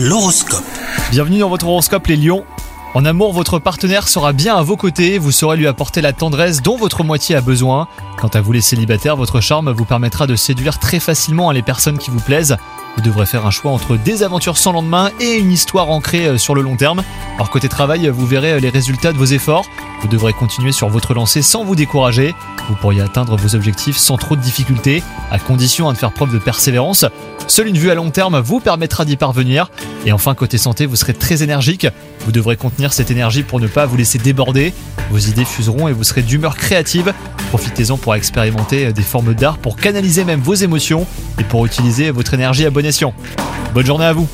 L'horoscope. Bienvenue dans votre horoscope les lions. En amour, votre partenaire sera bien à vos côtés, vous saurez lui apporter la tendresse dont votre moitié a besoin. Quant à vous les célibataires, votre charme vous permettra de séduire très facilement les personnes qui vous plaisent. Vous devrez faire un choix entre des aventures sans lendemain et une histoire ancrée sur le long terme. Alors côté travail, vous verrez les résultats de vos efforts. Vous devrez continuer sur votre lancée sans vous décourager. Vous pourriez atteindre vos objectifs sans trop de difficultés, à condition de faire preuve de persévérance. Seule une vue à long terme vous permettra d'y parvenir. Et enfin, côté santé, vous serez très énergique. Vous devrez contenir cette énergie pour ne pas vous laisser déborder. Vos idées fuseront et vous serez d'humeur créative. Profitez-en pour expérimenter des formes d'art, pour canaliser même vos émotions et pour utiliser votre énergie à bon escient. Bonne journée à vous!